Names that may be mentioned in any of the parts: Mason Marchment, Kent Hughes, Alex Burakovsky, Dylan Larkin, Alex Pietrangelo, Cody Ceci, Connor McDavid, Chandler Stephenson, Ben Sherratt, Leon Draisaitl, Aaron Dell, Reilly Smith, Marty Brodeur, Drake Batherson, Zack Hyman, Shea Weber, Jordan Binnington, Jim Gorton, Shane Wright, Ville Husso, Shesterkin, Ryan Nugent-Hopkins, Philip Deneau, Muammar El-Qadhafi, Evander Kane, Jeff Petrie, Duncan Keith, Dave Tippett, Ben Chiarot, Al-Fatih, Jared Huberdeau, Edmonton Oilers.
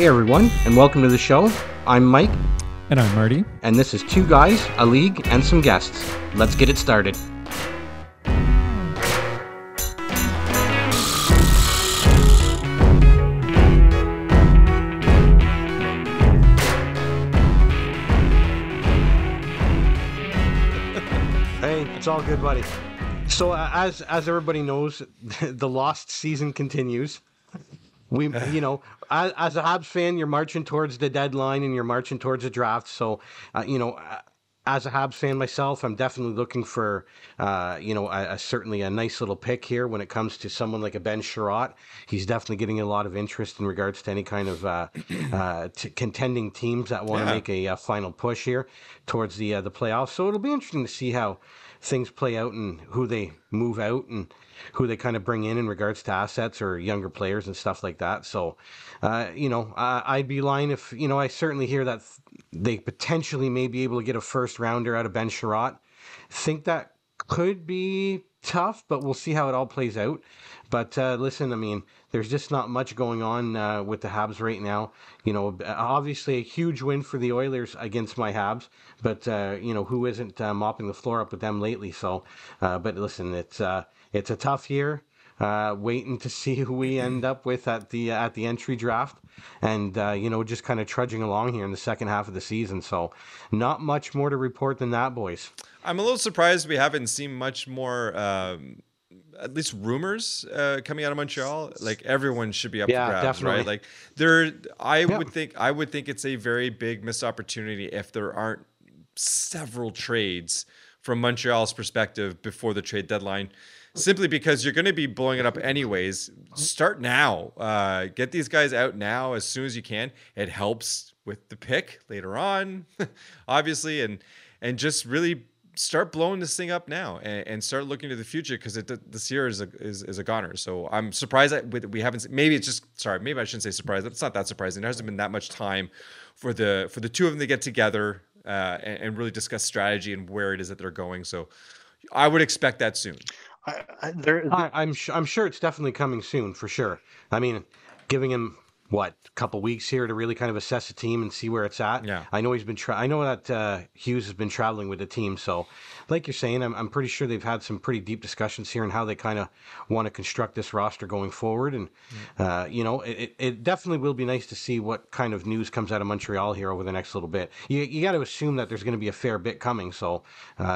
Hey everyone, and welcome to the show. I'm Mike. And I'm Marty. And this is Two Guys, a League, and Some Guests. Let's get it started. Hey, it's all good, buddy. So as everybody knows, the lost season continues. We, you know, as a Habs fan, you're marching towards the deadline and you're marching towards the draft. So, you know, as a Habs fan myself, I'm definitely looking for, you know, certainly a nice little pick here when it comes to someone like a Ben Sherratt. He's definitely getting a lot of interest in regards to any kind of contending teams that want to make a final push here towards the playoffs. So it'll be interesting to see how things play out and who they move out and who they kind of bring in regards to assets or younger players and stuff like that. So, you know, I'd be lying if, you know, I certainly hear that they potentially may be able to get a first rounder out of Ben Chiarot. Think that could be tough, but we'll see how it all plays out. But listen, I mean, there's just not much going on with the Habs right now. You know, obviously a huge win for the Oilers against my Habs, but, you know, who isn't mopping the floor up with them lately? So, but listen, it's a tough year. Waiting to see who we end up with at the entry draft, and you know, just kind of trudging along here in the second half of the season. So, not much more to report than that, boys. I'm a little surprised we haven't seen much more, at least rumors coming out of Montreal. Like everyone should be up for grabs, definitely. Right? Like there, I would think it's a very big missed opportunity if there aren't several trades from Montreal's perspective before the trade deadline. Simply because you're going to be blowing it up anyways. Start now. Get these guys out now as soon as you can. It helps with the pick later on, obviously, and just really start blowing this thing up now and start looking to the future because this year is a goner. So I'm surprised that we haven't. Maybe it's just Maybe I shouldn't say surprised. It's not that surprising. There hasn't been that much time for the two of them to get together and really discuss strategy and where it is that they're going. So I would expect that soon. I'm sure it's definitely coming soon for sure. I mean, giving him a couple weeks here to really kind of assess the team and see where it's at. Yeah. I know he's been Hughes has been traveling with the team. So like you're saying, I'm pretty sure they've had some pretty deep discussions here on how they kind of want to construct this roster going forward. And, you know, it definitely will be nice to see what kind of news comes out of Montreal here over the next little bit. You got to assume that there's going to be a fair bit coming. So,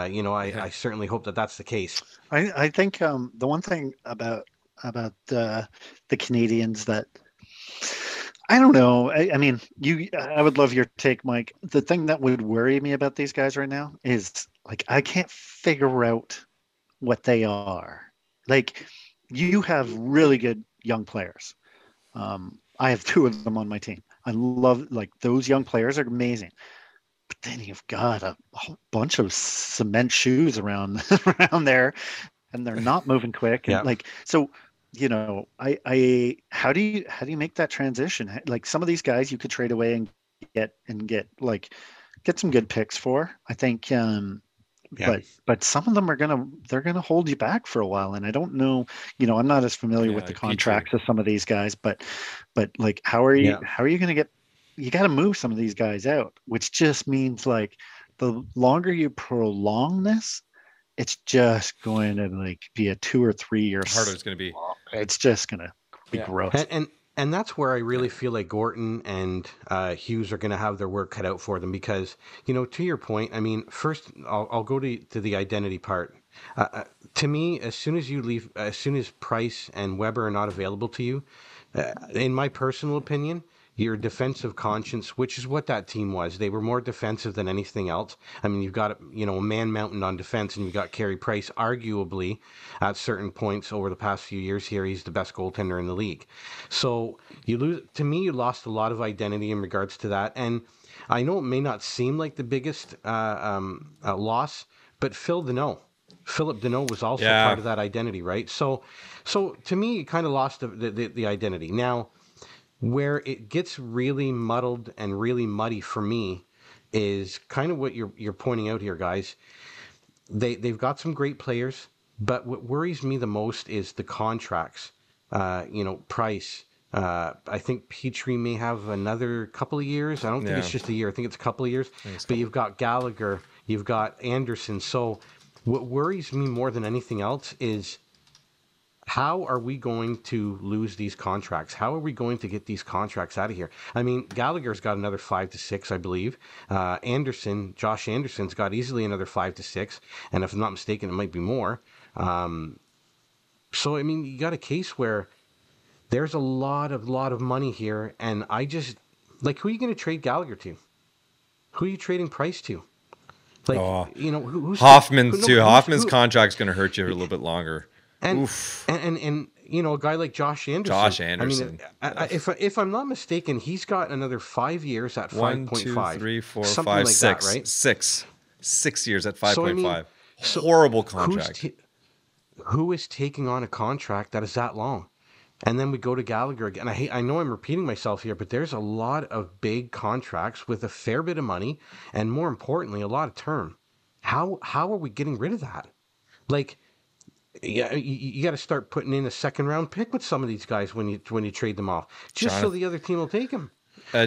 you know, I certainly hope that that's the case. I think the one thing about the Canadians that I don't know. I mean, I would love your take, Mike. The thing that would worry me about these guys right now is, like, I can't figure out what they are. Like, you have really good young players. I have two of them on my team. I love, like, those young players are amazing. But then you've got a whole bunch of cement shoes around there, and they're not moving quick. Yeah. And, like, so... You know, I how do you make that transition? Like some of these guys you could trade away and get some good picks for, I think. But some of them they're gonna hold you back for a while. And I don't know, you know, I'm not as familiar with the contracts of some of these guys, but like how are you gonna get? You got to move some of these guys out, which just means like the longer you prolong this, it's just going to like be a 2 or 3 year. Harder it's going to be. It's just going to be gross. And that's where I really feel like Gorton and Hughes are going to have their work cut out for them because, you know, to your point, I mean, first I'll go to the identity part. To me, as soon as Price and Weber are not available to you, in my personal opinion, your defensive conscience, which is what that team was. They were more defensive than anything else. I mean, you've got, you know, a man mountain on defense, and you've got Carey Price, arguably, at certain points over the past few years here, he's the best goaltender in the league. So you lost a lot of identity in regards to that. And I know it may not seem like the biggest loss, but Philip Deneau was also part of that identity, right? So to me, you kind of lost the identity. Now, where it gets really muddled and really muddy for me is kind of what you're pointing out here, guys. They've got some great players, but what worries me the most is the contracts. You know, Price, I think Petrie may have another couple of years. I don't think it's just a year. I think it's a couple of years. But you've got Gallagher, you've got Anderson. So what worries me more than anything else is how are we going to lose these contracts? How are we going to get these contracts out of here? I mean, Gallagher's got another 5 to 6, I believe. Anderson, Josh Anderson's got easily another 5 to 6. And if I'm not mistaken, it might be more. So, I mean, you got a case where there's a lot of money here. And I just, like, who are you going to trade Gallagher to? Who are you trading Price to? Like, you know, who's Hoffman's too. Hoffman's contract's going to hurt you a little bit longer. And you know, a guy like Josh Anderson. I mean, if I'm not mistaken, he's got another 5 years at 5.5. 1, 2, 3, 4, 5, 6. That, right? 6 years at 5.5. So, I mean, horrible contract. Who is taking on a contract that is that long? And then we go to Gallagher again. I know I'm repeating myself here, but there's a lot of big contracts with a fair bit of money, and more importantly, a lot of term. How are we getting rid of that? Like, you got to start putting in a second round pick with some of these guys when you trade them off, just so the other team will take him.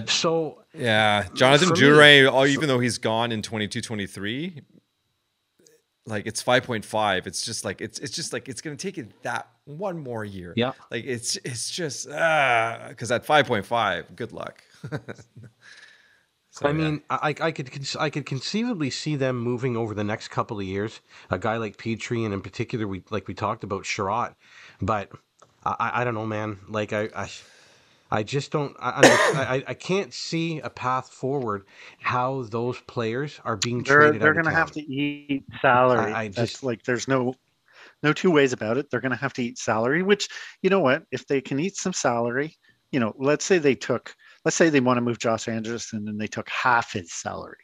So yeah, Jonathan Duray, even though he's gone in 22-23, like it's 5.5. It's just like it's just like it's going to take it that one more year. Yeah, like it's just because at 5.5, good luck. So, I mean, yeah. I could conceivably see them moving over the next couple of years, a guy like Petrie, and in particular, we talked about Sherratt, but I don't know, man. Like I just don't. I can't see a path forward how those players are being traded. They're going to have to eat salary. That's like there's no two ways about it. They're going to have to eat salary. Which, you know what? If they can eat some salary, you know, let's say they took. Let's say they want to move Josh Anderson and they took half his salary.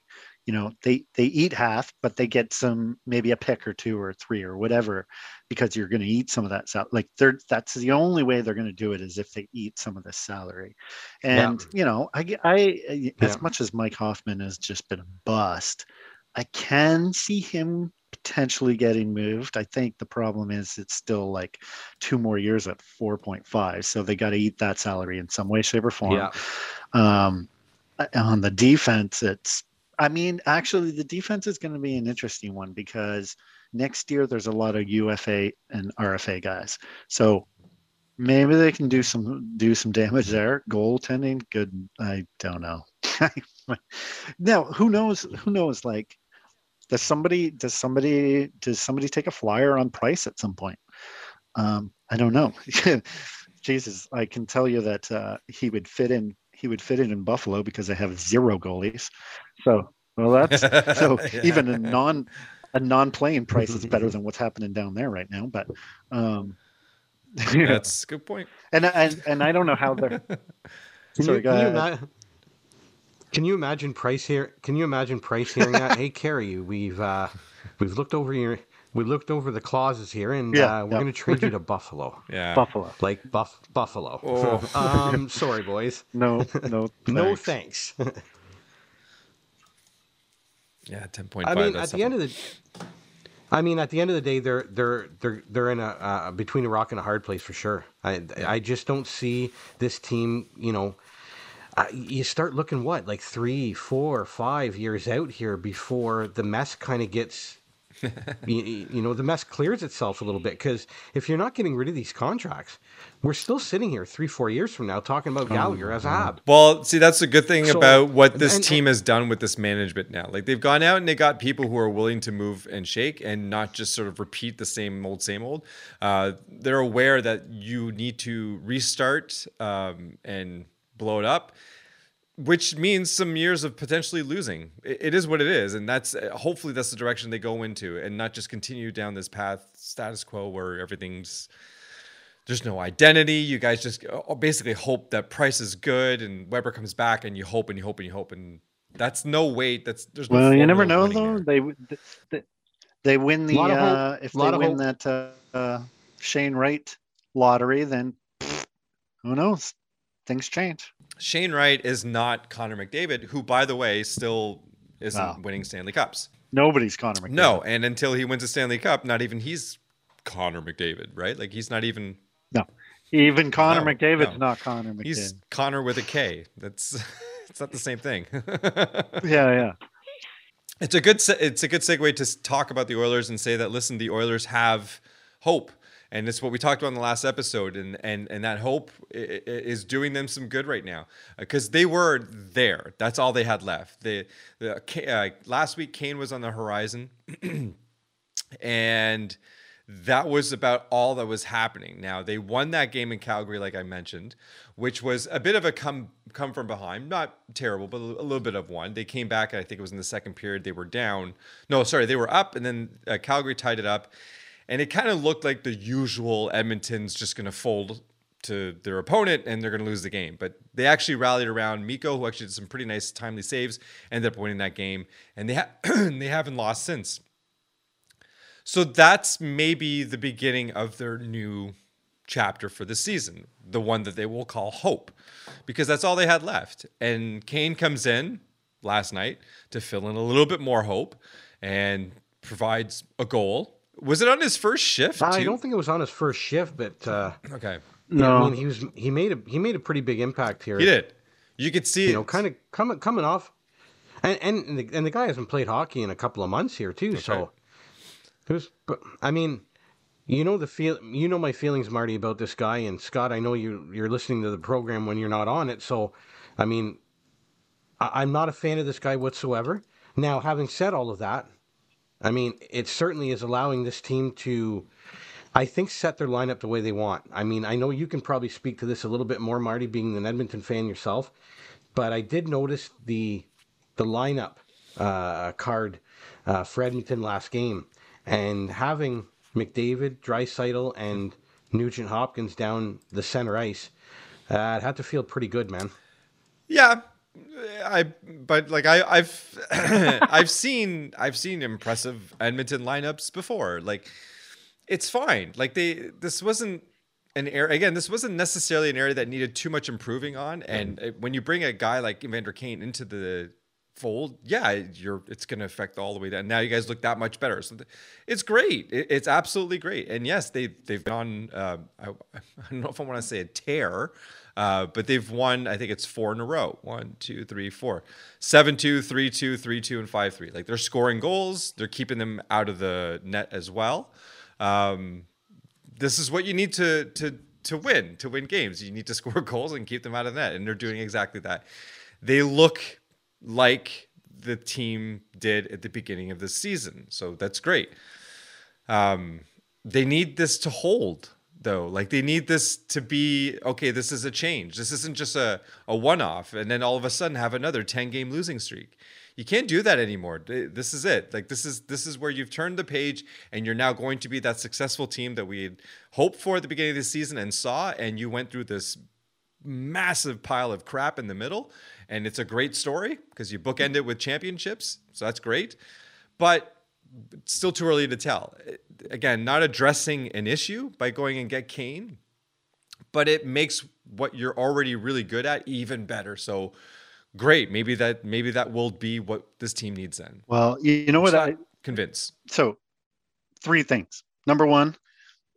You know, they eat half, but they get some, maybe a pick or two or three or whatever, because you're going to eat some of that salary. Like that's the only way they're going to do it is if they eat some of the salary. And, you know, as much as Mike Hoffman has just been a bust, I can see him potentially getting moved. I think the problem is it's still like 2 more years at 4.5, so they got to eat that salary in some way, shape, or form. Yeah. On the defense, the defense is going to be an interesting one because next year there's a lot of UFA and RFA guys, so maybe they can do some damage there. Goaltending, good. I don't know. Now, who knows? Like, Does somebody take a flyer on Price at some point? I don't know. Jesus, I can tell you that he would fit in Buffalo because they have 0 goalies. So that's so yeah. Even a non playing Price is better than what's happening down there right now. But that's a good point. And I don't know how they're. Sorry, go ahead. Can you imagine Price here? Can you imagine Price hearing that? Hey, Carey, we've looked over your, the clauses here, and we're going to trade you to Buffalo. Yeah, Buffalo, like Buffalo. Oh. Sorry, boys. No, thanks. No thanks. Yeah, 10.5. I mean, at the end of the day, they're in a between a rock and a hard place for sure. I just don't see this team, you know. You start looking, 3, 4, 5 years out here before the mess kind of gets, the mess clears itself a little bit. Because if you're not getting rid of these contracts, we're still sitting here 3, 4 years from now talking about Gallagher as a hab. Well, see, that's the good thing about what this team has done with this management now. Like, they've gone out and they got people who are willing to move and shake and not just sort of repeat the same old. They're aware that you need to restart and blow it up, which means some years of potentially losing. It is what it is, and hopefully that's the direction they go into, and not just continue down this path status quo where there's no identity. You guys just basically hope that Price is good and Weber comes back, and you hope, and that's no weight. You never know though. They win the if they win that Shane Wright lottery, then who knows? Things change. Shane Wright is not Connor McDavid, who, by the way, still isn't winning Stanley Cups. Nobody's Connor McDavid. No, and until he wins a Stanley Cup, not even he's Connor McDavid, right? Like, he's not even... No. Even Connor McDavid's not Connor McDavid. He's Connor with a K. It's not the same thing. Yeah. It's a good segue to talk about the Oilers and say that, listen, the Oilers have hope. And it's what we talked about in the last episode. And that hope is doing them some good right now, because they were there. That's all they had left. Last week, Kane was on the horizon. And that was about all that was happening. Now, they won that game in Calgary, like I mentioned, which was a bit of a come from behind. Not terrible, but a little bit of one. They came back, and I think it was in the second period. They were down. No, sorry, they were up, and then Calgary tied it up. And it kind of looked like the usual Edmonton's just going to fold to their opponent and they're going to lose the game. But they actually rallied around Mikko, who actually did some pretty nice timely saves, ended up winning that game. And they haven't lost since. So that's maybe the beginning of their new chapter for the season, the one that they will call hope, because that's all they had left. And Kane comes in last night to fill in a little bit more hope and provides a goal. Was it on his first shift? I don't think it was on his first shift, but okay. No, I mean, he made a pretty big impact here. He did. You could see it, kind of coming off, and the guy hasn't played hockey in a couple of months here too. Okay. So, I mean, my feelings, Marty, about this guy. And Scott, I know you're listening to the program when you're not on it. So, I mean, I'm not a fan of this guy whatsoever. Now, having said all of that, I mean, it certainly is allowing this team to, I think, set their lineup the way they want. I mean, I know you can probably speak to this a little bit more, Marty, being an Edmonton fan yourself, but I did notice the lineup card for Edmonton last game, and having McDavid, Draisaitl, and Nugent-Hopkins down the center ice, it had to feel pretty good, man. Yeah. I've I've seen impressive Edmonton lineups before. Like, it's fine. Like, this wasn't necessarily an area that needed too much improving on. And when you bring a guy like Evander Kane into the fold, it's going to affect all the way down. Now you guys look that much better. So it's great. It's absolutely great. And yes, they've gone. I don't know if I want to say a tear. But they've won, I think it's 4 in a row. 1, 2, 3, 4. 7-2, 3-2, 3-2, and 5-3. Like, they're scoring goals. They're keeping them out of the net as well. This is what you need to win games. You need to score goals and keep them out of the net. And they're doing exactly that. They look like the team did at the beginning of the season. So that's great. They need this to hold, though. Like, they need this to be, okay, this is a change. This isn't just a one-off and then all of a sudden have another 10-game losing streak. You can't do that anymore. This is it. Like, this is where you've turned the page and you're now going to be that successful team that we had hoped for at the beginning of the season and saw, and you went through this massive pile of crap in the middle, and it's a great story because you bookend it with championships, so that's great. But it's still too early to tell. Again, not addressing an issue by going and get Kane, but it makes what you're already really good at even better. So great. Maybe that will be what this team needs then. Well, you know what, I'm convinced. So 3 things. Number 1,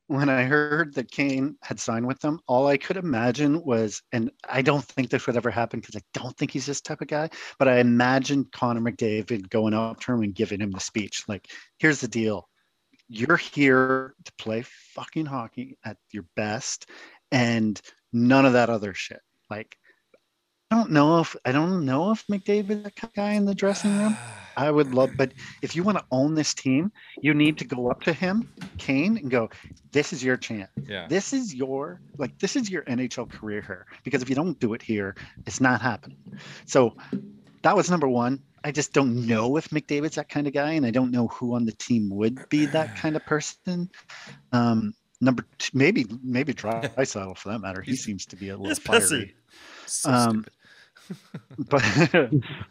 when I heard that Kane had signed with them, all I could imagine was, and I don't think this would ever happen because I don't think he's this type of guy, but I imagined Connor McDavid going up to him and giving him the speech. Like, here's the deal. You're here to play fucking hockey at your best and none of that other shit. Like, I don't know if McDavid's that guy in the dressing room. I would love, but if you want to own this team, you need to go up to him, Kane, and go, this is your chance. Yeah. This is your NHL career here, because if you don't do it here, it's not happening. So that was number 1. I just don't know if McDavid's that kind of guy, and I don't know who on the team would be that kind of person. Number 2, maybe Draisaitl for that matter. He seems to be a little fiery. So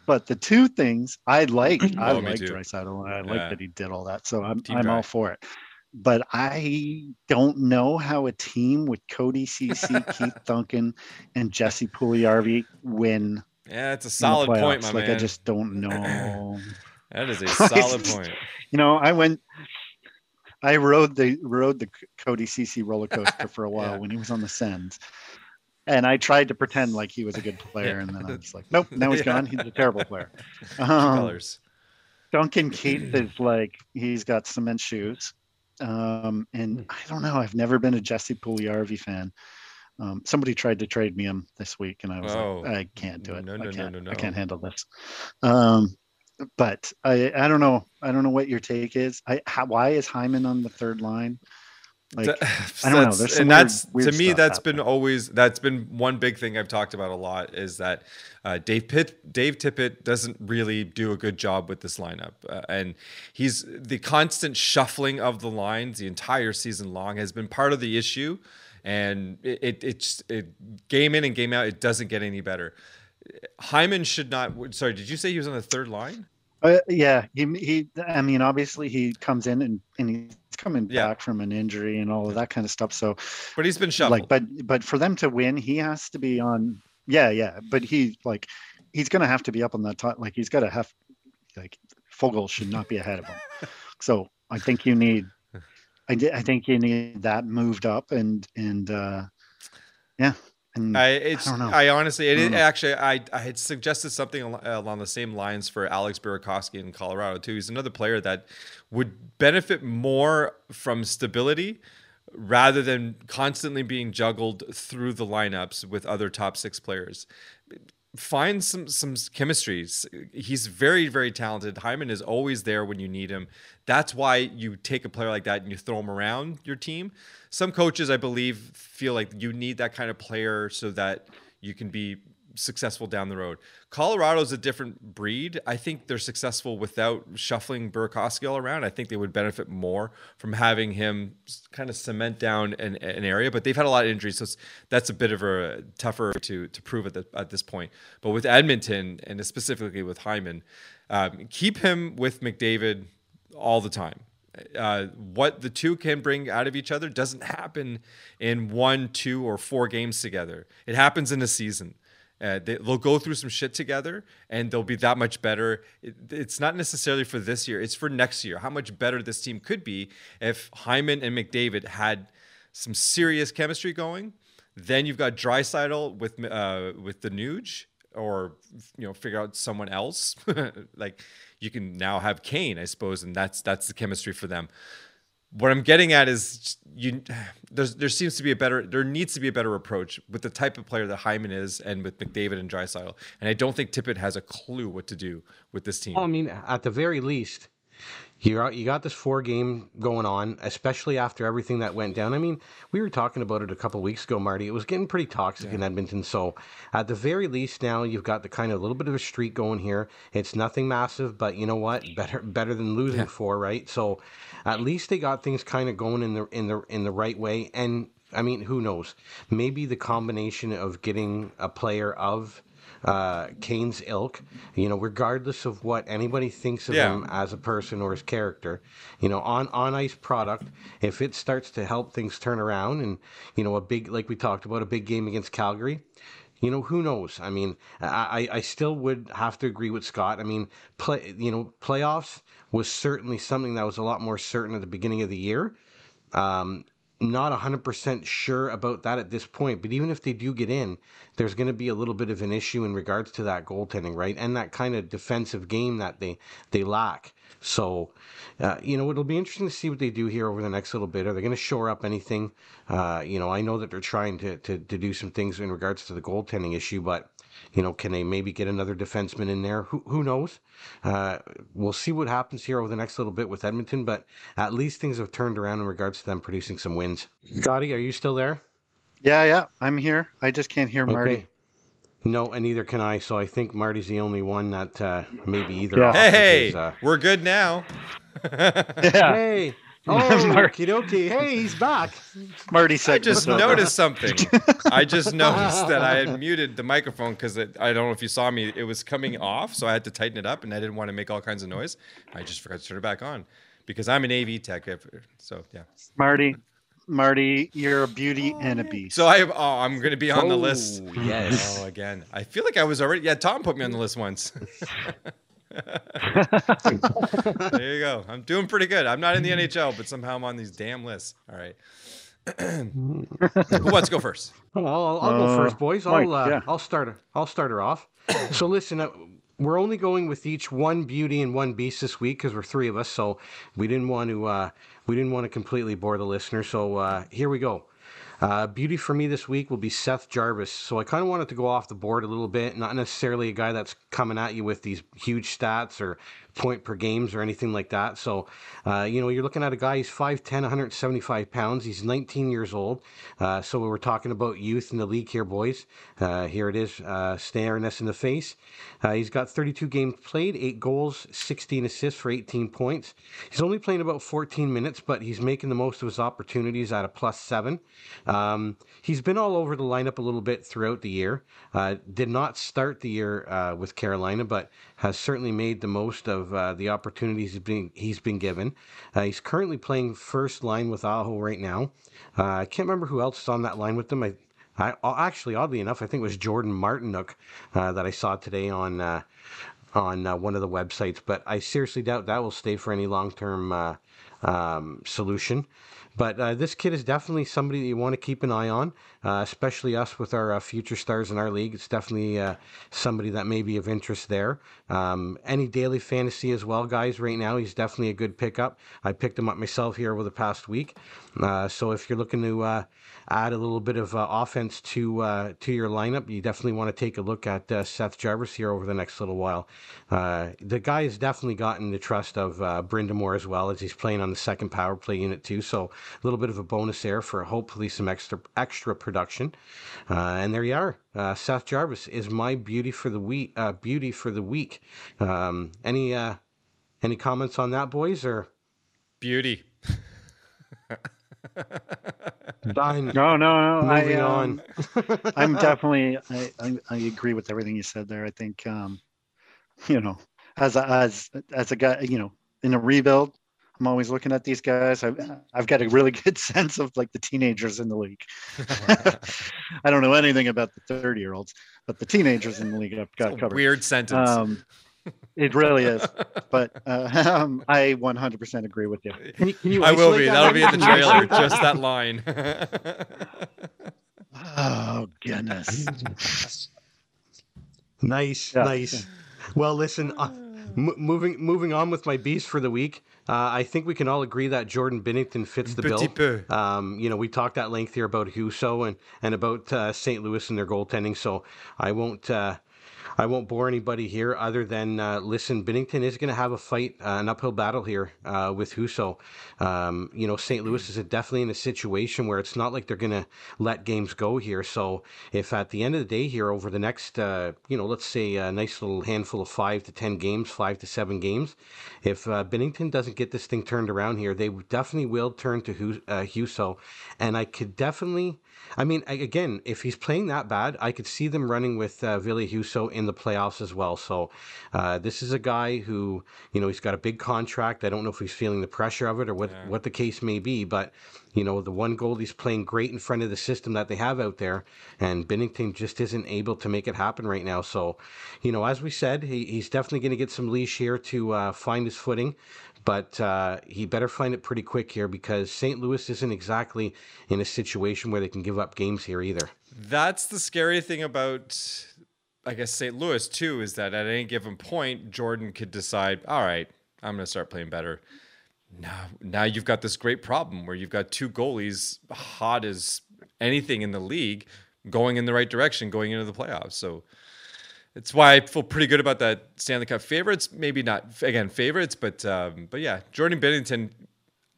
but the 2 things I like Draisaitl, and I like that he did all that. So I'm all for it. But I don't know how a team with Cody Ceci, Keith Duncan, and Jesse Puljujärvi win. Yeah, it's a solid point, my man. I just don't know. That is a solid point. You know, I went. I rode the Cody Ceci roller coaster for a while when he was on the Sens. And I tried to pretend like he was a good player, and then I was like, nope, now he's gone. He's a terrible player. Duncan Keith is like, he's got cement shoes. And I don't know, I've never been a Jesse Puljujärvi fan. Somebody tried to trade me him this week, and I was like, I can't do it. No, I can't handle this. But I don't know. I don't know what your take is. Why is Hyman on the third line? Like, I don't know. That's been one big thing I've talked about a lot, is that Dave Tippett doesn't really do a good job with this lineup, and he's the constant shuffling of the lines the entire season long has been part of the issue, and it game in and game out, it doesn't get any better. Hyman should not. Sorry, did you say he was on the third line? Yeah, he. I mean, obviously, he comes in and he's coming back from an injury and all of that kind of stuff. So, but he's been shuffled. Like, but for them to win, he has to be on. Yeah. But he's gonna have to be up on that top. Like, he's gotta have. Like, Fogel should not be ahead of him. So I think you need. I think you need that moved up and yeah. I had suggested something along the same lines for Alex Burakovsky in Colorado too. He's another player that would benefit more from stability rather than constantly being juggled through the lineups with other top six players. Find some chemistry. He's very, very talented. Hyman is always there when you need him. That's why you take a player like that and you throw him around your team. Some coaches, I believe, feel like you need that kind of player so that you can be successful down the road. Colorado's a different breed. I think they're successful without shuffling Burakovsky all around. I think they would benefit more from having him kind of cement down an area, but they've had a lot of injuries, so that's a bit of a tougher to prove at this point. But with Edmonton, and specifically with Hyman, keep him with McDavid all the time. What the two can bring out of each other doesn't happen in 1, 2, or 4 games together. It happens in a season. They'll go through some shit together, and they'll be that much better. It's not necessarily for this year. It's for next year. How much better this team could be if Hyman and McDavid had some serious chemistry going. Then you've got Draisaitl with the Nuge, or figure out someone else. Like, you can now have Kane, I suppose, and that's the chemistry for them. What I'm getting at is there needs to be a better approach with the type of player that Hyman is, and with McDavid and Draisaitl. And I don't think Tippett has a clue what to do with this team. Well, I mean, at the very least, you got this 4-game going on, especially after everything that went down. I mean, we were talking about it a couple of weeks ago, Marty. It was getting pretty toxic in Edmonton. So at the very least now, you've got the kind of little bit of a streak going here. It's nothing massive, but you know what? Better than losing 4, right? So at least they got things kind of going in the right way. And I mean, who knows? Maybe the combination of getting a player of Kane's ilk, regardless of what anybody thinks of him as a person or his character, on ice product, if it starts to help things turn around, and like we talked about a big game against Calgary, who knows? I mean, I still would have to agree with Scott. I mean, playoffs was certainly something that was a lot more certain at the beginning of the year. Not 100% sure about that at this point, but even if they do get in, there's going to be a little bit of an issue in regards to that goaltending, right? And that kind of defensive game that they lack. So, it'll be interesting to see what they do here over the next little bit. Are they going to shore up anything? I know that they're trying to do some things in regards to the goaltending issue, but can they maybe get another defenseman in there? Who knows? We'll see what happens here over the next little bit with Edmonton, but at least things have turned around in regards to them producing some wins. Scotty, are you still there? Yeah, I'm here. I just can't hear Marty. Okay. No, and neither can I, so I think Marty's the only one that maybe either. Yeah. Hey, we're good now. Yeah. Hey. Oh, Marty. Okie dokie. Hey, he's back. Marty said, I just noticed something. I just noticed that I had muted the microphone because I don't know if you saw me. It was coming off, so I had to tighten it up, and I didn't want to make all kinds of noise. I just forgot to turn it back on because I'm an AV tech. So, yeah. Marty, you're a beauty and a beast. So I'm going to be on the list. Yes. Oh, again. I feel like I was already. Yeah, Tom put me on the list once. There you go. I'm doing pretty good. I'm not in the NHL, but somehow I'm on these damn lists. All right. Who wants to go first? I'll go first, boys. Mike, I'll start her off. So listen, we're only going with each one beauty and one beast this week because we're three of us, so we didn't want to completely bore the listener. So here we go. Beauty for me this week will be Seth Jarvis. So I kind of wanted to go off the board a little bit, not necessarily a guy that's coming at you with these huge stats or point per games or anything like that. So, you're looking at a guy, he's 5'10", 175 pounds. He's 19 years old. So we were talking about youth in the league here, boys. Here it is, staring us in the face. He's got 32 games played, 8 goals, 16 assists for 18 points. He's only playing about 14 minutes, but he's making the most of his opportunities at a +7. He's been all over the lineup a little bit throughout the year. Did not start the year with Carolina, but has certainly made the most of the opportunities he's been given. He's currently playing first line with Aho right now. I can't remember who else is on that line with them. I actually, oddly enough, I think it was Jordan Martinook that I saw today on one of the websites. But I seriously doubt that will stay for any long-term solution. But this kid is definitely somebody that you want to keep an eye on, especially us with our future stars in our league. It's definitely somebody that may be of interest there. Any daily fantasy as well, guys, right now, he's definitely a good pickup. I picked him up myself here over the past week. So if you're looking to add a little bit of offense to your lineup, you definitely want to take a look at Seth Jarvis here over the next little while. The guy has definitely gotten the trust of Brind'Amour Moore as well, as he's playing on the second power play unit too. So a little bit of a bonus there for hopefully some extra production. And there you are. Seth Jarvis is my beauty for the week. Any comments on that, boys? Or beauty. Done. No. Moving on. I'm definitely. I agree with everything you said there. I think as a guy, in a rebuild, I'm always looking at these guys. I've got a really good sense of the teenagers in the league. I don't know anything about the 30-year-olds, but the teenagers in the league I've got covered. Weird sentence. It really is, but I 100% agree with you. Can you I will be. That'll be in the trailer. Just that line. Oh goodness! Nice. Well, listen. Moving on with my beast for the week. I think we can all agree that Jordan Binnington fits the bill. We talked at length here about Husso and about St. Louis and their goaltending, so I won't bore anybody here other than, listen, Binnington is going to have a fight, an uphill battle here with Husso. St. Louis is definitely in a situation where it's not like they're going to let games go here. So if at the end of the day here over the next, let's say a nice little handful of 5 to 10 games, 5 to 7 games, if Binnington doesn't get this thing turned around here, they definitely will turn to Husso. And I could definitely... again, if he's playing that bad, I could see them running with Ville Husso in the playoffs as well. So this is a guy who, he's got a big contract. I don't know if he's feeling the pressure of it or what the case may be, but, the one goalie's playing great in front of the system that they have out there, and Binnington just isn't able to make it happen right now. So, as we said, he's definitely going to get some leash here to find his footing. But he better find it pretty quick here because St. Louis isn't exactly in a situation where they can give up games here either. That's the scary thing about, I guess, St. Louis too, is that at any given point, Jordan could decide, all right, I'm going to start playing better. Now you've got this great problem where you've got two goalies hot as anything in the league going in the right direction, going into the playoffs. So it's why I feel pretty good about that Stanley Cup favorites. Maybe not, again, favorites, but yeah, Jordan Binnington,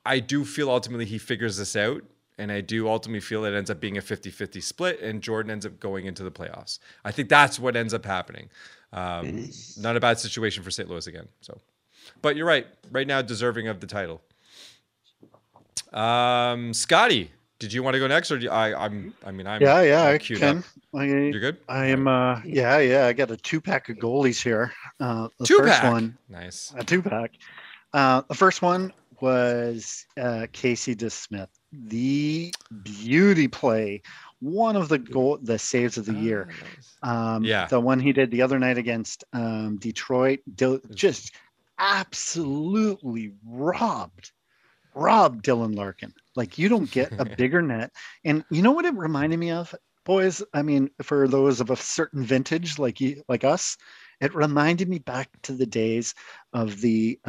I do feel ultimately he figures this out, and I do ultimately feel it ends up being a 50-50 split, and Jordan ends up going into the playoffs. I think that's what ends up happening. Not a bad situation for St. Louis again. So, but you're right. Right now, deserving of the title. Scotty, did you want to go next, or do I'm I can. You're good. I am. I got a 2-pack of goalies here. The two first pack. One, nice. A 2-pack. The first one was Casey DeSmith, the beauty play one of the saves of the year. The one he did the other night against Detroit, just absolutely robbed Dylan Larkin. Like, you don't get a bigger net. And you know what it reminded me of, boys? I mean, for those of a certain vintage like us, it reminded me back to the days of the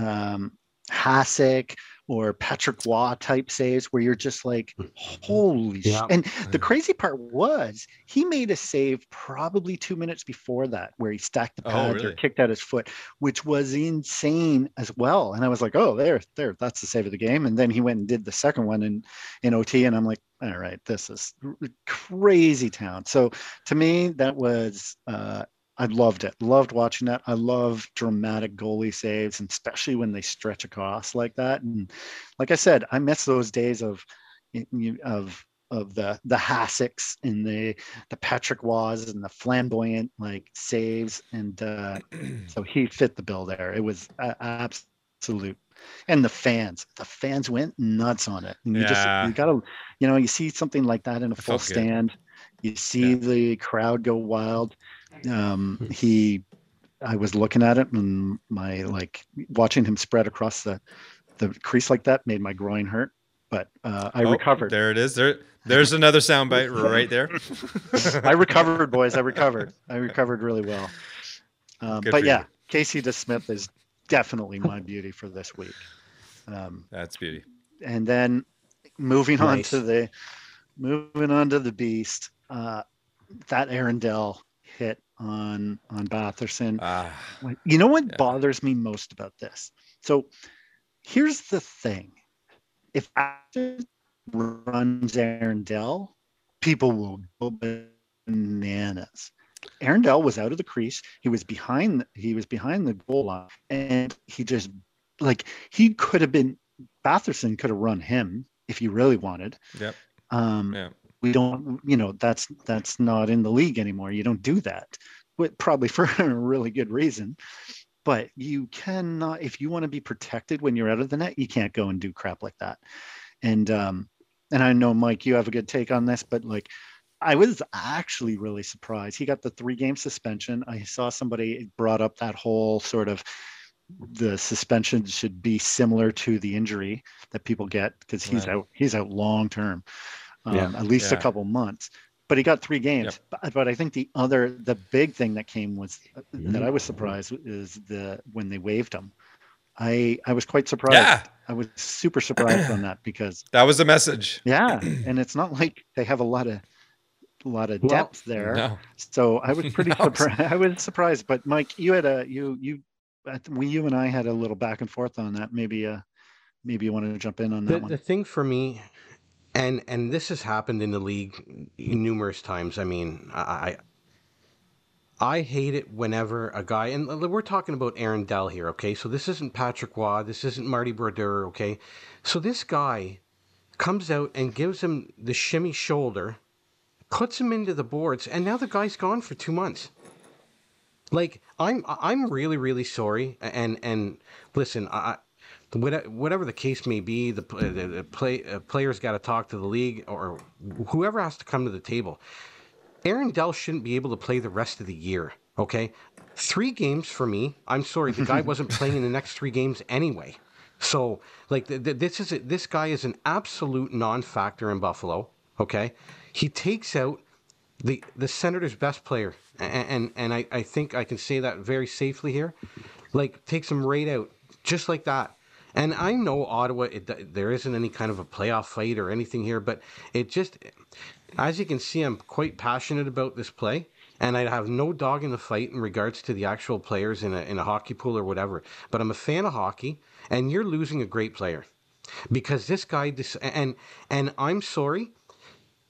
Hasek or Patrick Waugh type saves where you're just like, holy shit. And the crazy part was he made a save probably 2 minutes before that where he stacked the pad or kicked out his foot, which was insane as well. And I was like, oh, there, that's the save of the game. And then he went and did the second one in OT. And I'm like, all right, this is crazy town. So to me, that was, I loved it. Loved watching that. I love dramatic goalie saves, and especially when they stretch across like that. And like I said, I miss those days of the Haseks and the Patrick Waughs and the flamboyant like saves. And so he fit the bill there. It was absolute. And the fans went nuts on it. And you see something like that in a full stand. You see the crowd go wild. I was looking at it, and my watching him spread across the crease like that made my groin hurt, but I recovered. There it is. There's another soundbite right there. I recovered, boys. I recovered really well. But yeah, Casey DeSmith is definitely my beauty for this week. That's beauty. And then moving on to the beast, that Aaron Dell hit on Batherson. You know what bothers me most about this? So here's the thing. If Batherson runs Aaron Dell, people will go bananas. Aaron Dell was out of the crease. He was behind the goal line, and he just Batherson could have run him if he really wanted. Yep. We don't, that's not in the league anymore. You don't do that, but probably for a really good reason. But you cannot, if you want to be protected when you're out of the net, you can't go and do crap like that. And I know, Mike, you have a good take on this, but I was actually really surprised. He got the 3-game suspension. I saw somebody brought up that whole sort of the suspension should be similar to the injury that people get because he's out long term. At least a couple months, but he got 3 games. Yep. But I think the big thing that came was that I was surprised is when they waived him. I was quite surprised. Yeah. I was super surprised on that because that was the message. Yeah. And it's not like they have a lot of depth there. No. So I was pretty surprised. I was surprised, but Mike, you had you and I had a little back and forth on that. Maybe you wanted to jump in on that one. The thing for me, And this has happened in the league numerous times. I mean, I hate it whenever a guy, and we're talking about Aaron Dell here, okay? So this isn't Patrick Waugh. This isn't Marty Brodeur, okay? So this guy comes out and gives him the shimmy shoulder, cuts him into the boards, and now the guy's gone for 2 months. I'm really, really sorry. And listen, whatever the case may be, the players got to talk to the league or whoever has to come to the table. Aaron Dell shouldn't be able to play the rest of the year, okay? 3 games for me. I'm sorry, the guy wasn't playing in the next 3 games anyway. So, this guy is an absolute non-factor in Buffalo, okay? He takes out the Senators' best player, and I think I can say that very safely here. Takes him right out, just like that. And I know Ottawa, there isn't any kind of a playoff fight or anything here, but it just, as you can see, I'm quite passionate about this play, and I have no dog in the fight in regards to the actual players in a hockey pool or whatever. But I'm a fan of hockey, and you're losing a great player because this guy. And I'm sorry,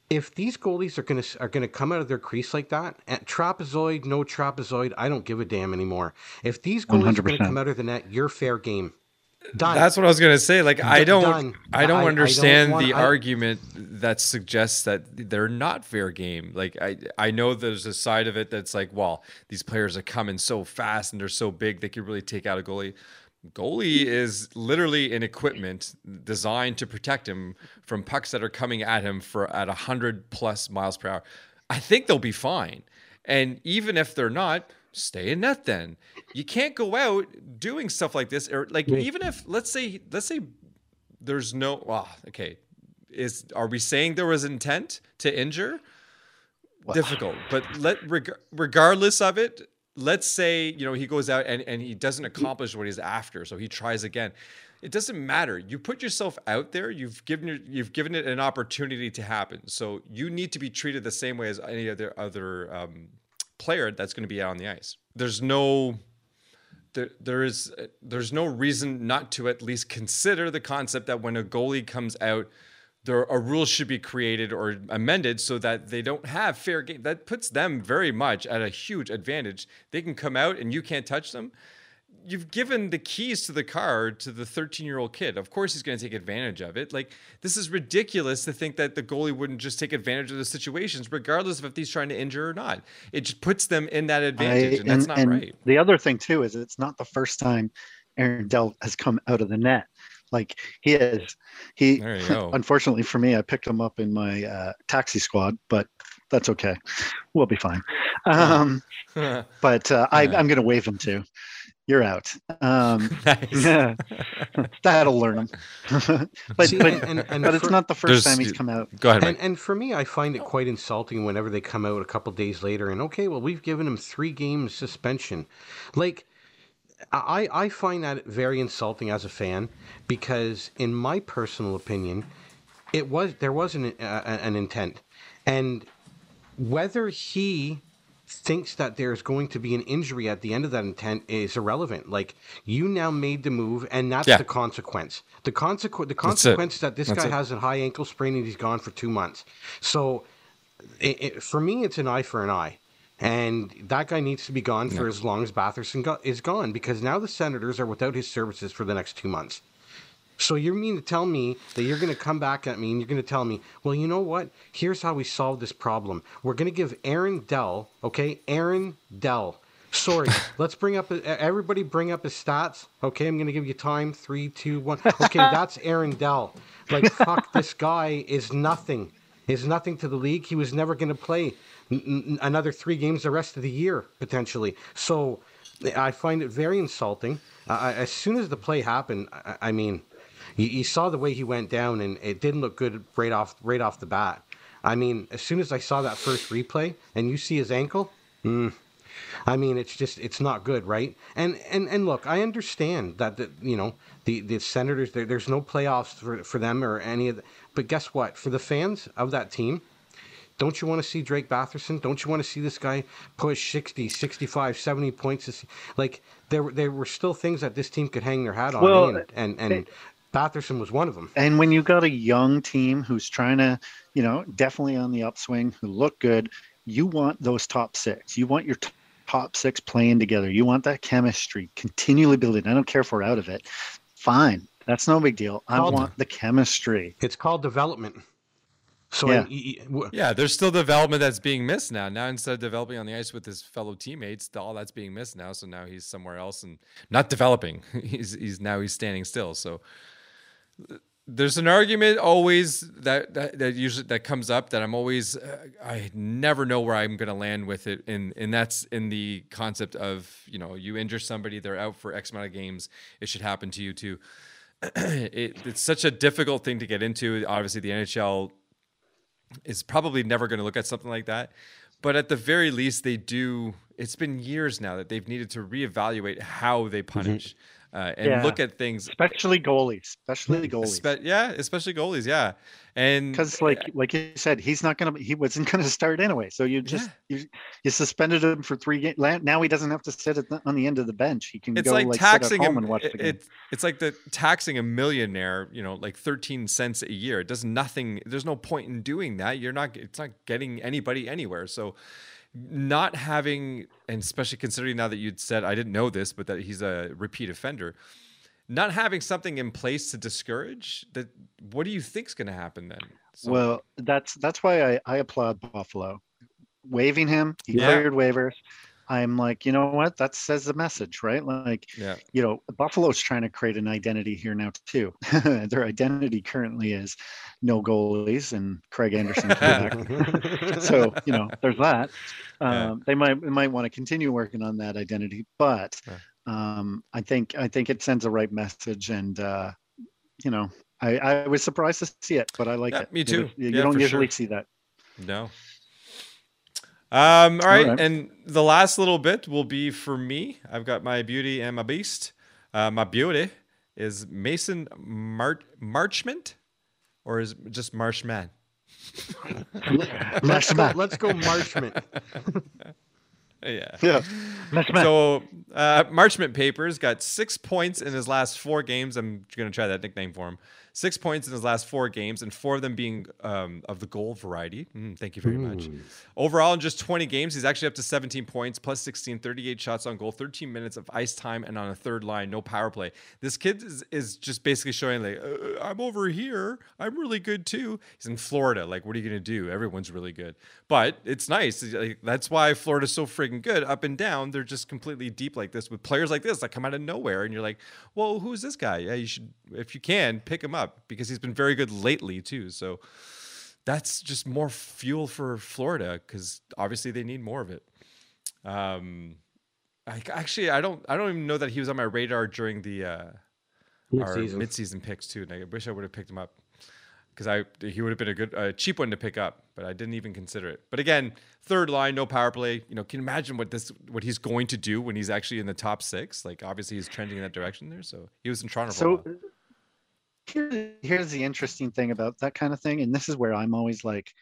if these goalies are gonna come out of their crease like that, at trapezoid, no trapezoid, I don't give a damn anymore. If these goalies 100%. Are gonna come out of the net, you're fair game. Done. That's what I was gonna say. I don't understand the argument that suggests that they're not fair game. I know there's a side of it that's these players are coming so fast and they're so big they could really take out a goalie. Goalie is literally an equipment designed to protect him from pucks that are coming at him at 100 plus miles per hour. I think they'll be fine. And even if they're not, stay in net then. You can't go out doing stuff like this. Or like, even if, let's say there's no, are we saying there was intent to injure? Well, difficult, but regardless of it, let's say, you know, he goes out and he doesn't accomplish what he's after, so he tries again. It doesn't matter. You put yourself out there. You've given it an opportunity to happen. So you need to be treated the same way as any other player that's going to be out on the ice. There's no reason not to at least consider the concept that when a goalie comes out, a rule should be created or amended so that they don't have fair game. That puts them very much at a huge advantage. They can come out and you can't touch them. You've given the keys to the car to the 13-year-old kid. Of course he's going to take advantage of it. Like, this is ridiculous to think that the goalie wouldn't just take advantage of the situations, regardless of if he's trying to injure or not. It just puts them in that advantage, and that's not right. The other thing, too, is it's not the first time Aaron Dell has come out of the net. Like, he unfortunately for me, I picked him up in my taxi squad, but that's okay. We'll be fine. But I'm going to wave him too. You're out. Yeah, that'll learn him. but it's not the first time he's come out. Go ahead. And for me, I find it quite insulting whenever they come out a couple days later and, okay, well, we've given him 3-game suspension. Like, I find that very insulting as a fan, because in my personal opinion, there was an intent, and whether he thinks that there's going to be an injury at the end of that intent is irrelevant. Like, you now made the move, and that's the consequence. The consequence is that this guy has a high ankle sprain and he's gone for 2 months. So for me, it's an eye for an eye. And that guy needs to be gone for as long as Batherson is gone, because now the Senators are without his services for the next 2 months. So you mean to tell me that you're going to come back at me and you're going to tell me, well, you know what? Here's how we solve this problem. We're going to give Aaron Dell, okay? Aaron Dell. Sorry, let's bring up, everybody bring up his stats. Okay, I'm going to give you time. 3, 2, 1. Okay, that's Aaron Dell. Like, fuck, this guy is nothing. He's nothing to the league. He was never going to play another 3 games the rest of the year, potentially. So I find it very insulting. As soon as the play happened, I mean, you saw the way he went down, and it didn't look good right off the bat. I mean, as soon as I saw that first replay and you see his ankle, I mean, it's not good, right? And look, I understand that, the Senators, there's no playoffs for them or any of that. But guess what? For the fans of that team, don't you want to see Drake Batherson? Don't you want to see this guy push 60, 65, 70 points? Like, there were still things that this team could hang their hat on. Well, and Batherson was one of them. And when you got a young team who's trying to, definitely on the upswing, who look good, you want those top six. You want your top six playing together. You want that chemistry continually building. I don't care if we're out of it. Fine. That's no big deal. I want the chemistry. It's called development. So there's still development that's being missed now. Now, instead of developing on the ice with his fellow teammates, all that's being missed now. So now he's somewhere else and not developing. He's standing still. So there's an argument always that usually comes up that I'm always I never know where I'm going to land with it, and that's in the concept of you injure somebody, they're out for X amount of games. It should happen to you too. It's such a difficult thing to get into. Obviously, the NHL is probably never going to look at something like that. But at the very least, they do. It's been years now that they've needed to reevaluate how they punish and look at things. Especially goalies. Especially goalies. Yeah. And because like you said, he wasn't going to start anyway. So you just, you suspended him for 3 games. Now he doesn't have to sit on the end of the bench. He can sit at home and watch the game. It's like taxing a millionaire, like 13 cents a year. It does nothing. There's no point in doing that. It's not getting anybody anywhere. So not having, and especially considering now that you'd said, I didn't know this, but that he's a repeat offender, not having something in place to discourage that, what do you think's going to happen then? So, well, that's why I applaud Buffalo waiving him. He cleared waivers. I'm like, you know what? That says the message, right? Like, you know, Buffalo's trying to create an identity here now too. Their identity currently is no goalies and Craig Anderson came back. So, you know, there's that. They might want to continue working on that identity, but I think it sends the right message, and you know, I was surprised to see it, but I like it. Me too. You don't usually see that. No. All right. And the last little bit will be for me. I've got my beauty and my beast. My beauty is Mason Marchment, or is it just Marchman? Let's go Marchment. Yeah. Marchment. So Marchment Papers got 6 points in his last 4 games. I'm going to try that nickname for him. 6 points in his last 4 games, and 4 of them being of the goal variety. Thank you very much. Overall, in just 20 games, he's actually up to 17 points, plus 16, 38 shots on goal, 13 minutes of ice time, and on a third line, no power play. This kid is just basically showing, like, I'm over here. I'm really good, too. He's in Florida. Like, what are you going to do? Everyone's really good. But it's nice. Like, that's why Florida's so freaking good. Up and down, they're just completely deep like this, with players like this that come out of nowhere, and you're like, well, who's this guy? Yeah, you should, if you can, pick him up, because he's been very good lately too. So that's just more fuel for Florida, because obviously they need more of it. I don't even know that he was on my radar during the mid-season picks too, and I wish I would have picked him up, because he would have been a good cheap one to pick up, but I didn't even consider it. But again, third line, no power play. You know, can you imagine what he's going to do when he's actually in the top 6? Like, obviously he's trending in that direction there. So he was in Toronto for a while. Here's the interesting thing about that kind of thing, and this is where I'm always like,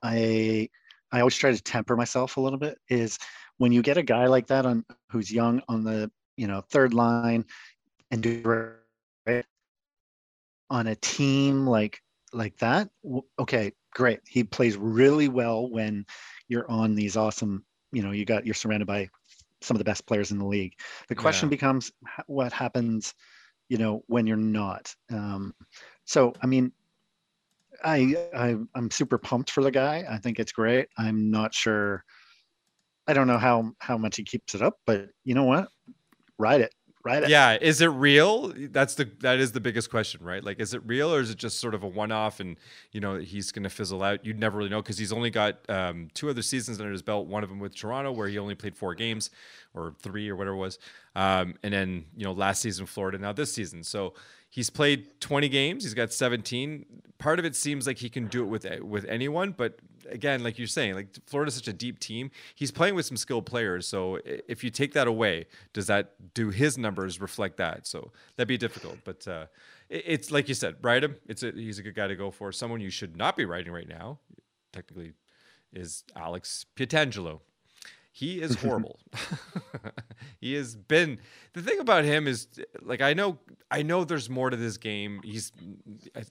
I always try to temper myself a little bit, is when you get a guy like that on who's young on the, you know, third line, and do right on a team like that, okay, great, he plays really well when you're on these awesome, you know, you're surrounded by some of the best players in the league. The question becomes, what happens, you know, when you're not. So, I mean, I'm super pumped for the guy. I think it's great. I'm not sure. I don't know how much he keeps it up, but you know what? Ride it. Yeah. Is it real? That is the biggest question, right? Like, is it real, or is it just sort of a one-off, and, you know, he's going to fizzle out? You'd never really know, because he's only got 2 other seasons under his belt. One of them with Toronto, where he only played 4 games, or 3, or whatever it was. And then, you know, last season, Florida, now this season. So he's played 20 games. He's got 17. Part of it seems like he can do it with anyone. But again, like you're saying, like, Florida's such a deep team. He's playing with some skilled players. So if you take that away, do his numbers reflect that? So that'd be difficult. But it's like you said, ride him. He's a good guy to go for. Someone you should not be riding right now, technically, is Alex Pietrangelo. He is horrible. The thing about him is, like, I know there's more to this game.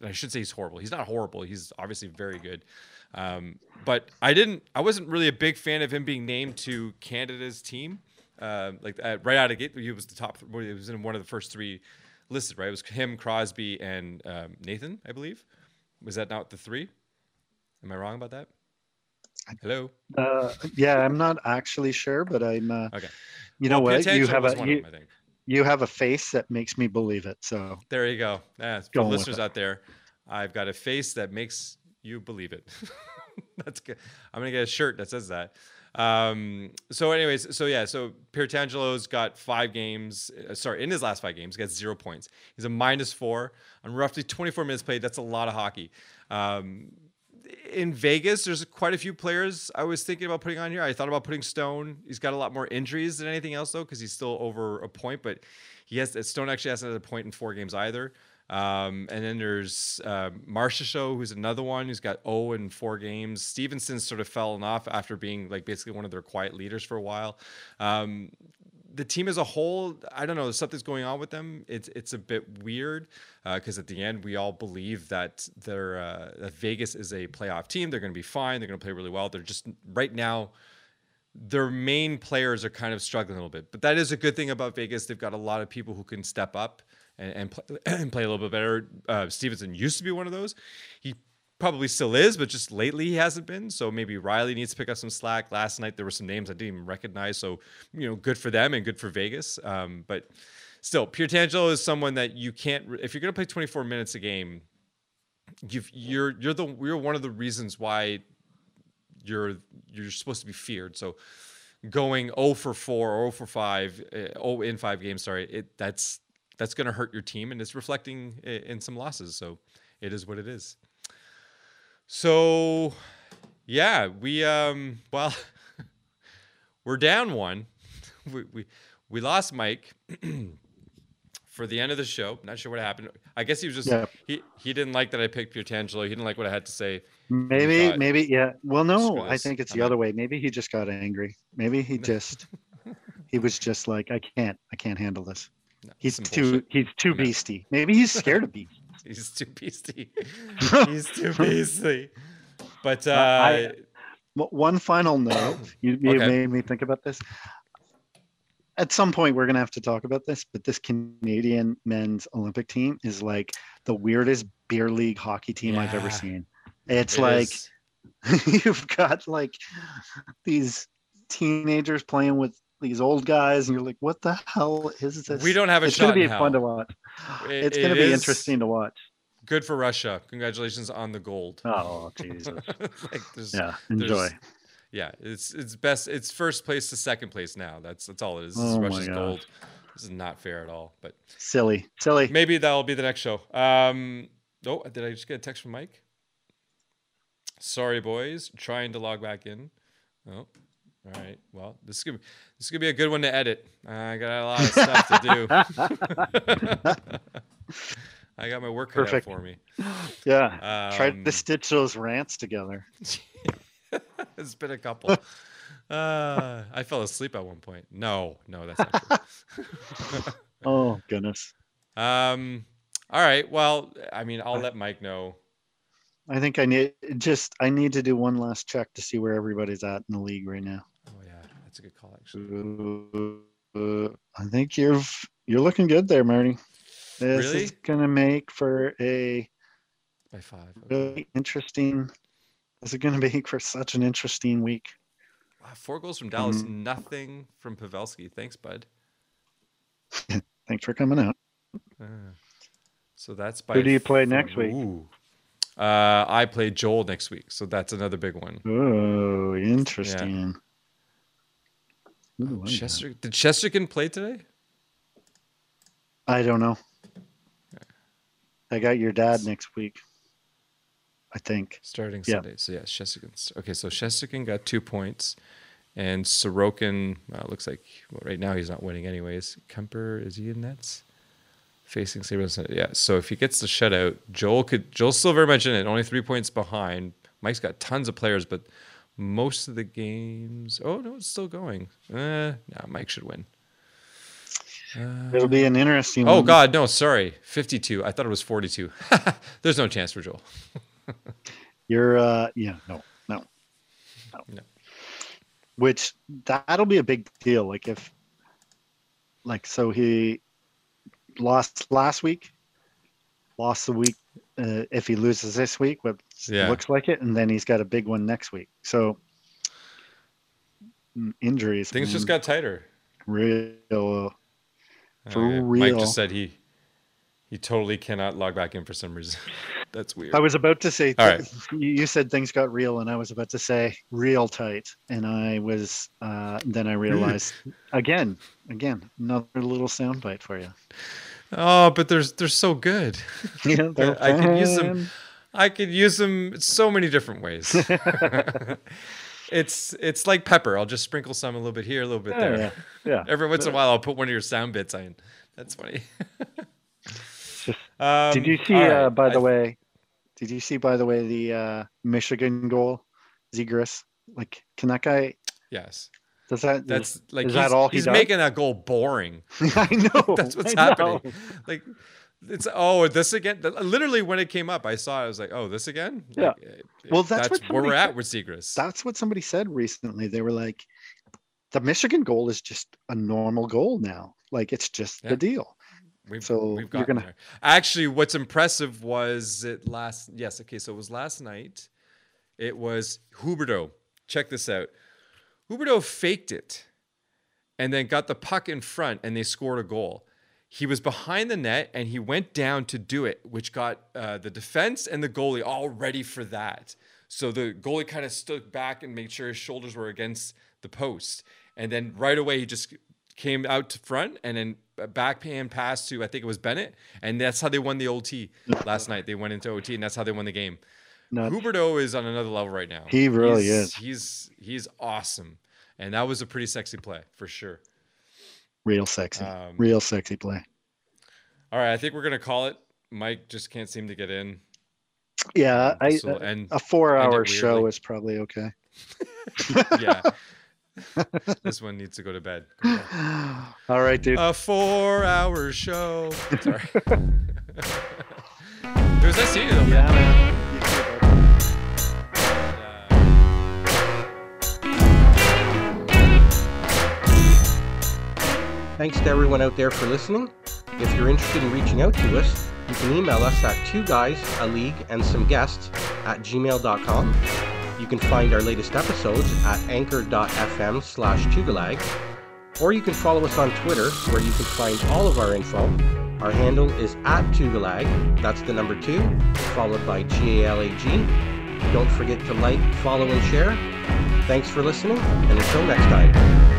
I should say he's horrible. He's not horrible. He's obviously very good. But I wasn't really a big fan of him being named to Canada's team. Right out of the gate, he was the top. He was in one of the first 3 listed, right? It was him, Crosby, and Nathan, I believe. Was that not the 3? Am I wrong about that? Hello. Yeah, I'm not actually sure, but I'm. Okay. You know what? You have a face that makes me believe it. So there you go. For listeners out there, I've got a face that makes you believe it. That's good. I'm gonna get a shirt that says that. So Pietrangelo got 5 games. In his last 5 games, he got 0 points. He's a -4 on roughly 24 minutes played. That's a lot of hockey. In Vegas, there's quite a few players I was thinking about putting on here. I thought about putting Stone. He's got a lot more injuries than anything else, though, because he's still over a point. But Stone actually hasn't had a point in 4 games either. And then there's Marchessault, who's another one who's got 0 in 4 games. Stevenson sort of fallen off after being, like, basically one of their quiet leaders for a while. The team as a whole, I don't know. Something's going on with them. It's a bit weird because at the end we all believe that that Vegas is a playoff team. They're going to be fine. They're going to play really well. They're just right now, their main players are kind of struggling a little bit. But that is a good thing about Vegas. They've got a lot of people who can step up and play a little bit better. Stevenson used to be one of those. He probably still is, but just lately he hasn't been. So maybe Riley needs to pick up some slack. Last night there were some names I didn't even recognize. So, you know, good for them and good for Vegas. But still, Pietrangelo is someone that you can't, if you're going to play 24 minutes a game, you're one of the reasons why you're supposed to be feared. So going 0-for-4 or 0-for-5, 0 in 5 games, sorry, that's going to hurt your team, and it's reflecting in some losses. So it is what it is. So yeah, we're down one. We lost Mike for the end of the show. Not sure what happened. I guess he was just he didn't like that I picked Pietrangelo. He didn't like what I had to say. Maybe yeah. Well, no, I think it's the other way. Maybe he just got angry. Maybe he was just like, I can't handle this. No, he's too beastie. Maybe he's scared of beastie. He's too beastie. He's too beastie. But one final note. You made me think about this. At some point, we're going to have to talk about this, but this Canadian men's Olympic team is like the weirdest beer league hockey team I've ever seen. It's like you've got like these teenagers playing with these old guys, and you're like, what the hell is this? We don't have a shot. It's going to be fun to watch. It's going to be interesting to watch. Good for Russia. Congratulations on the gold. Oh, Jesus. Enjoy. Yeah, it's best. It's first place to second place now. That's all it is. Oh, Russia's gold. This is not fair at all. But silly. Maybe that'll be the next show. Oh, did I just get a text from Mike? Sorry, boys. Trying to log back in. Oh, all right. Well, this is gonna be a good one to edit. I got a lot of stuff to do. I got my work cut out for me. Yeah. Try to stitch those rants together. It's been a couple. I fell asleep at one point. No, that's not true. Oh, goodness. All right. Well, I mean, I'll let Mike know. I think I need to do one last check to see where everybody's at in the league right now. Oh yeah, that's a good call actually. I think you're looking good there, Marty. This is gonna make for a by five. Okay. Really interesting. Is it going to be for such an interesting week? Wow, 4 goals from Dallas, nothing from Pavelski. Thanks, bud. Thanks for coming out. So that's by. Who do you play next week? Ooh. I play Joel next week, so that's another big one. Oh, interesting. Yeah. Ooh, did Chesterkin play today? I don't know. I got your dad next week, I think. Starting Sunday. So, yeah, Shesterkin. Okay, so Shesterkin got 2 points. And Sorokin, looks like right now he's not winning anyways. Kemper, is he in nets? Facing Sabres. Yeah, so if he gets the shutout, Joel's still very much in it. Only 3 points behind. Mike's got tons of players, but most of the games... Oh, no, it's still going. Mike should win. It'll be an interesting one. Oh, God, no, sorry. 52. I thought it was 42. There's no chance for Joel. You're no. Which that'll be a big deal. Like so he lost last week, lost the week. If he loses this week, which looks like it, and then he's got a big one next week. So injuries, things just got tighter. Real. Mike just said he totally cannot log back in for some reason. That's weird. I was about to say, you said things got real, and I was about to say real tight. And I was, then I realized again, another little soundbite for you. Oh, but they're so good. Yeah, I could use them. I could use them so many different ways. It's like pepper. I'll just sprinkle some a little bit here, a little bit there. Yeah. Every once in a while, I'll put one of your sound bits in. That's funny. Did you see? Did you see, by the way, the Michigan goal, Zegras? Like, can that guy? Yes. Does that? That's like is that all he's making that goal boring. I know. That's what's happening. Like, it's this again. Literally, when it came up, I saw it. I was like, oh, this again. Yeah. Like, well, that's where we're at with Zegras. That's what somebody said recently. They were like, the Michigan goal is just a normal goal now. Like, it's just the deal. We've gotten there. Actually, what's impressive was it last... Yes, okay, so it was last night. It was Huberdeau. Check this out. Huberdeau faked it and then got the puck in front, and they scored a goal. He was behind the net, and he went down to do it, which got the defense and the goalie all ready for that. So the goalie kind of stood back and made sure his shoulders were against the post. And then right away, he just came out to front and then backhand pass to, I think it was Bennett. And that's how they won the OT last night. They went into OT, and that's how they won the game. Huberdeau is on another level right now. He really is. He's awesome. And that was a pretty sexy play for sure. Real sexy play. All right. I think we're going to call it. Mike just can't seem to get in. Yeah. A 4-hour show is probably okay. Yeah. This one needs to go to bed. All right, dude. A 4-hour show. Sorry. It was nice seeing you though, man. Thanks to everyone out there for listening. If you're interested in reaching out to us, you can email us at 2guysaleagueandssomeguests@gmail.com. You can find our latest episodes at anchor.fm/2galag, or you can follow us on Twitter, where you can find all of our info. Our handle is @2galag, that's the number 2, followed by GALAG. Don't forget to like, follow, and share. Thanks for listening, and until next time.